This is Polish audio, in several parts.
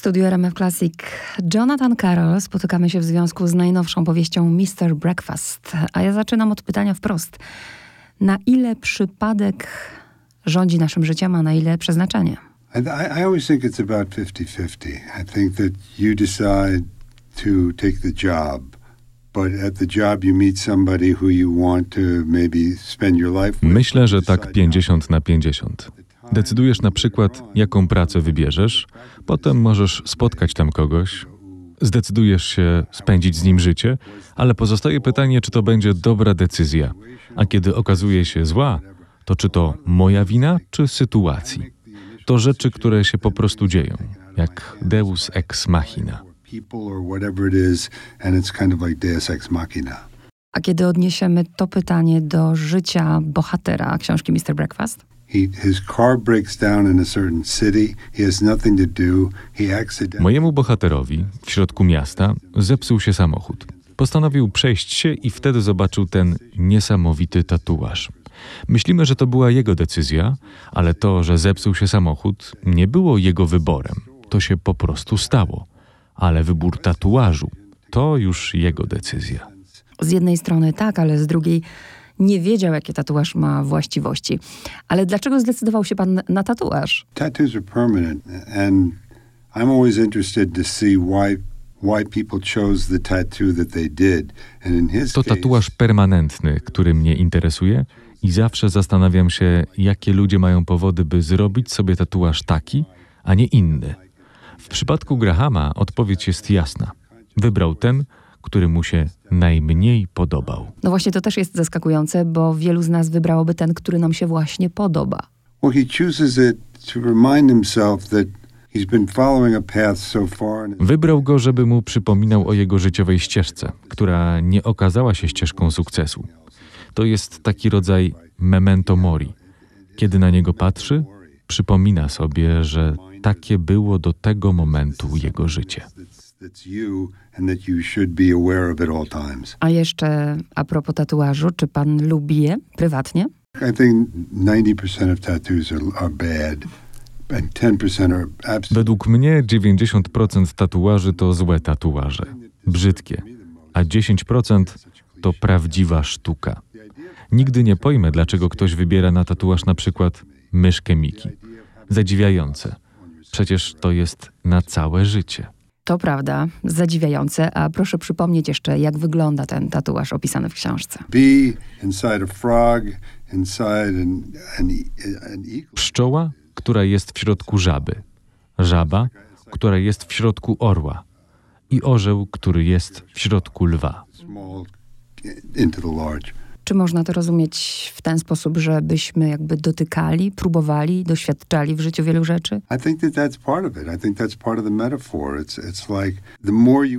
studiu RMF Classic Jonathan Carroll. Spotykamy się w związku z najnowszą powieścią Mr. Breakfast. A ja zaczynam od pytania wprost. Na ile przypadek rządzi naszym życiem, a na ile przeznaczenie? I always think it's about 50-50. I think that you decide to take the job, but at the job you meet somebody who you want to maybe spend your life with. Myślę, że tak 50/50. Decydujesz na przykład, jaką pracę wybierzesz, potem możesz spotkać tam kogoś, zdecydujesz się spędzić z nim życie, ale pozostaje pytanie, czy to będzie dobra decyzja, a kiedy okazuje się zła, to czy to moja wina, czy sytuacji. To rzeczy, które się po prostu dzieją, jak deus ex machina. A kiedy odniesiemy to pytanie do życia bohatera książki Mr. Breakfast? Mojemu bohaterowi w środku miasta zepsuł się samochód. Postanowił przejść się i wtedy zobaczył ten niesamowity tatuaż. Myślimy, że to była jego decyzja, ale to, że zepsuł się samochód, nie było jego wyborem. To się po prostu stało. Ale wybór tatuażu to już jego decyzja. Z jednej strony tak, ale z drugiej nie wiedział, jakie tatuaż ma właściwości. Ale dlaczego zdecydował się pan na tatuaż? Tattoos are permanent and I'm always interested to see why people chose the tattoo that they did. And in his case, to tatuaż permanentny, który mnie interesuje i zawsze zastanawiam się, jakie ludzie mają powody, by zrobić sobie tatuaż taki, a nie inny. W przypadku Grahama odpowiedź jest jasna. Wybrał ten, który mu się najmniej podobał. No właśnie, to też jest zaskakujące, bo wielu z nas wybrałoby ten, który nam się właśnie podoba. Wybrał go, żeby mu przypominał o jego życiowej ścieżce, która nie okazała się ścieżką sukcesu. To jest taki rodzaj memento mori. Kiedy na niego patrzy, przypomina sobie, że takie było do tego momentu jego życie. A jeszcze a propos tatuażu, czy pan lubi je prywatnie? Według mnie 90% tatuaży to złe tatuaże, brzydkie, a 10% to prawdziwa sztuka. Nigdy nie pojmę, dlaczego ktoś wybiera na tatuaż na przykład myszkę Miki. Zadziwiające. Przecież to jest na całe życie. To prawda, zadziwiające, a proszę przypomnieć jeszcze, jak wygląda ten tatuaż opisany w książce. Pszczoła, która jest w środku żaby, żaba, która jest w środku orła i orzeł, który jest w środku lwa. Czy można to rozumieć w ten sposób, żebyśmy jakby dotykali, próbowali, doświadczali w życiu wielu rzeczy?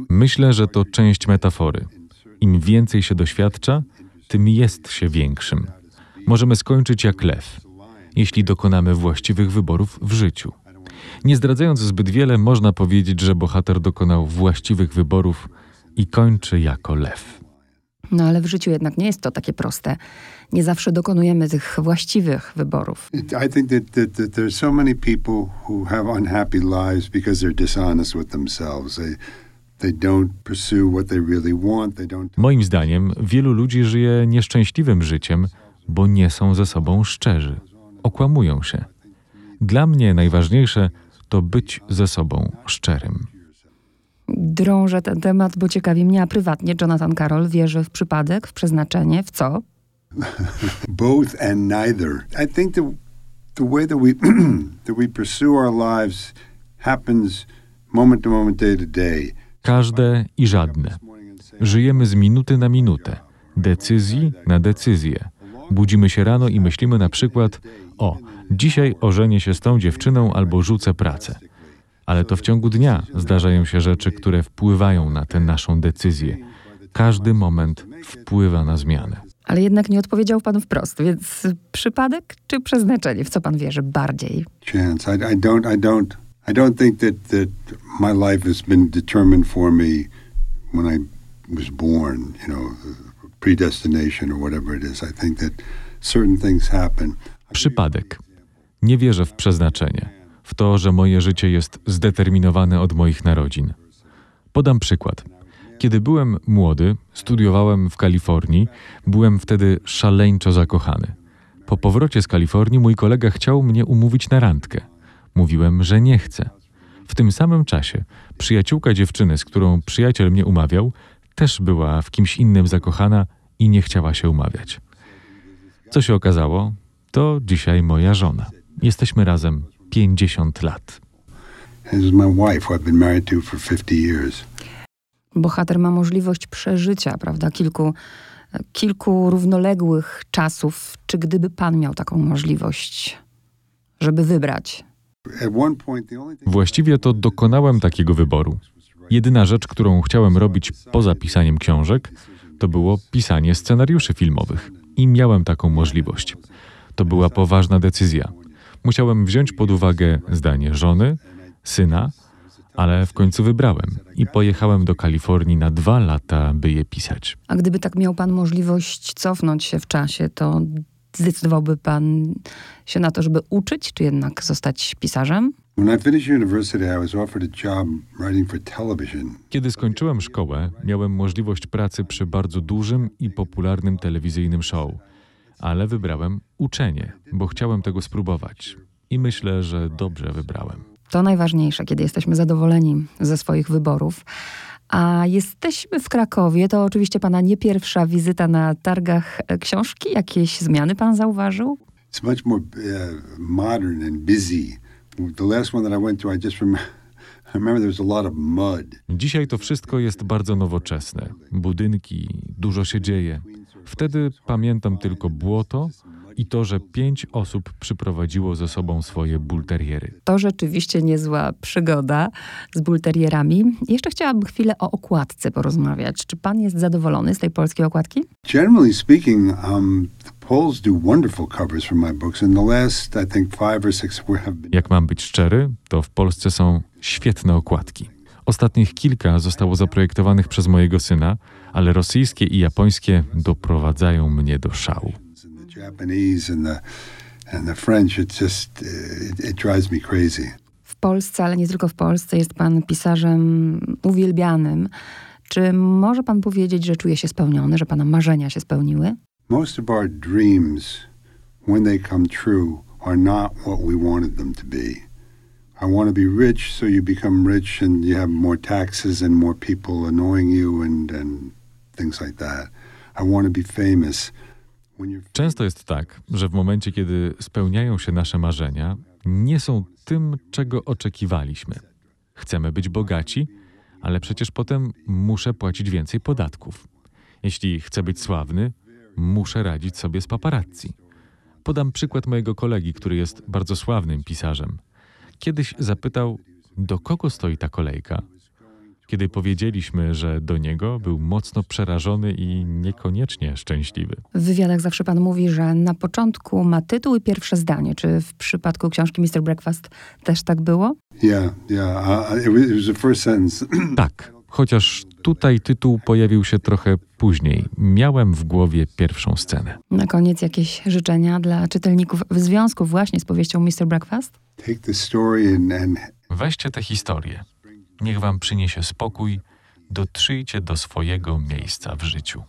Myślę, że to część metafory. Im więcej się doświadcza, tym jest się większym. Możemy skończyć jak lew, jeśli dokonamy właściwych wyborów w życiu. Nie zdradzając zbyt wiele, można powiedzieć, że bohater dokonał właściwych wyborów i kończy jako lew. No ale w życiu jednak nie jest to takie proste. Nie zawsze dokonujemy tych właściwych wyborów. Moim zdaniem wielu ludzi żyje nieszczęśliwym życiem, bo nie są ze sobą szczerzy. Okłamują się. Dla mnie najważniejsze to być ze sobą szczerym. Drążę ten temat, bo ciekawi mnie, a prywatnie Jonathan Carroll wierzy w przypadek, w przeznaczenie, w co? Both and neither. I think the way that we pursue our lives happens moment to moment, day to day. Każde i żadne. Żyjemy z minuty na minutę, decyzji na decyzję. Budzimy się rano i myślimy na przykład, dzisiaj ożenię się z tą dziewczyną albo rzucę pracę. Ale to w ciągu dnia zdarzają się rzeczy, które wpływają na tę naszą decyzję. Każdy moment wpływa na zmianę. Ale jednak nie odpowiedział pan wprost, więc przypadek czy przeznaczenie? W co pan wierzy bardziej? Chance. I don't think that my life has been determined for me when I was born, predestination or whatever it is. I think that certain things happen. Przypadek. Nie wierzę w przeznaczenie. w to, że moje życie jest zdeterminowane od moich narodzin. Podam przykład. Kiedy byłem młody, studiowałem w Kalifornii, byłem wtedy szaleńczo zakochany. Po powrocie z Kalifornii mój kolega chciał mnie umówić na randkę. Mówiłem, że nie chcę. W tym samym czasie przyjaciółka dziewczyny, z którą przyjaciel mnie umawiał, też była w kimś innym zakochana i nie chciała się umawiać. Co się okazało? To dzisiaj moja żona. Jesteśmy razem 50 lat. Bohater ma możliwość przeżycia, prawda, kilku równoległych czasów. Czy gdyby pan miał taką możliwość, żeby wybrać? Właściwie to dokonałem takiego wyboru. Jedyna rzecz, którą chciałem robić poza pisaniem książek, to było pisanie scenariuszy filmowych. I miałem taką możliwość. To była poważna decyzja. Musiałem wziąć pod uwagę zdanie żony, syna, ale w końcu wybrałem i pojechałem do Kalifornii na 2 lata, by je pisać. A gdyby tak miał pan możliwość cofnąć się w czasie, to zdecydowałby pan się na to, żeby uczyć, czy jednak zostać pisarzem? Kiedy skończyłem szkołę, miałem możliwość pracy przy bardzo dużym i popularnym telewizyjnym show, ale wybrałem uczenie, bo chciałem tego spróbować i myślę, że dobrze wybrałem. To najważniejsze, kiedy jesteśmy zadowoleni ze swoich wyborów. A jesteśmy w Krakowie, to oczywiście pana nie pierwsza wizyta na targach książki. Jakieś zmiany pan zauważył? It's much more modern and busy. The last one that I went to, I remember there was a lot of mud. Dzisiaj to wszystko jest bardzo nowoczesne. Budynki, dużo się dzieje. Wtedy pamiętam tylko błoto i to, że 5 osób przyprowadziło ze sobą swoje bulteriery. To rzeczywiście niezła przygoda z bulterierami. Jeszcze chciałabym chwilę o okładce porozmawiać. Czy pan jest zadowolony z tej polskiej okładki? Generally speaking, Poles do wonderful covers for my books and the last, I think, 5 or 6 have been. Jak mam być szczery, to w Polsce są świetne okładki. Ostatnich kilka zostało zaprojektowanych przez mojego syna, ale rosyjskie i japońskie doprowadzają mnie do szału. W Polsce, ale nie tylko w Polsce, jest pan pisarzem uwielbianym. Czy może pan powiedzieć, że czuje się spełniony, że pana marzenia się spełniły? Most of our dreams, when they come true, are not what we wanted them to be. I want to be rich, so you become rich and you have more taxes and more people annoying you and things like that. I want to be famous. Często jest tak, że w momencie, kiedy spełniają się nasze marzenia, nie są tym, czego oczekiwaliśmy. Chcemy być bogaci, ale przecież potem muszę płacić więcej podatków. Jeśli chcę być sławny, muszę radzić sobie z paparazzi. Podam przykład mojego kolegi, który jest bardzo sławnym pisarzem. Kiedyś zapytał, do kogo stoi ta kolejka? Kiedy powiedzieliśmy, że do niego, był mocno przerażony i niekoniecznie szczęśliwy. W wywiadach zawsze pan mówi, że na początku ma tytuł i pierwsze zdanie. Czy w przypadku książki Mr. Breakfast też tak było? Tak, chociaż tutaj tytuł pojawił się trochę później. Miałem w głowie pierwszą scenę. Na koniec jakieś życzenia dla czytelników w związku właśnie z powieścią Mr. Breakfast? Weźcie tę historię. Niech wam przyniesie spokój, dotrzyjcie do swojego miejsca w życiu.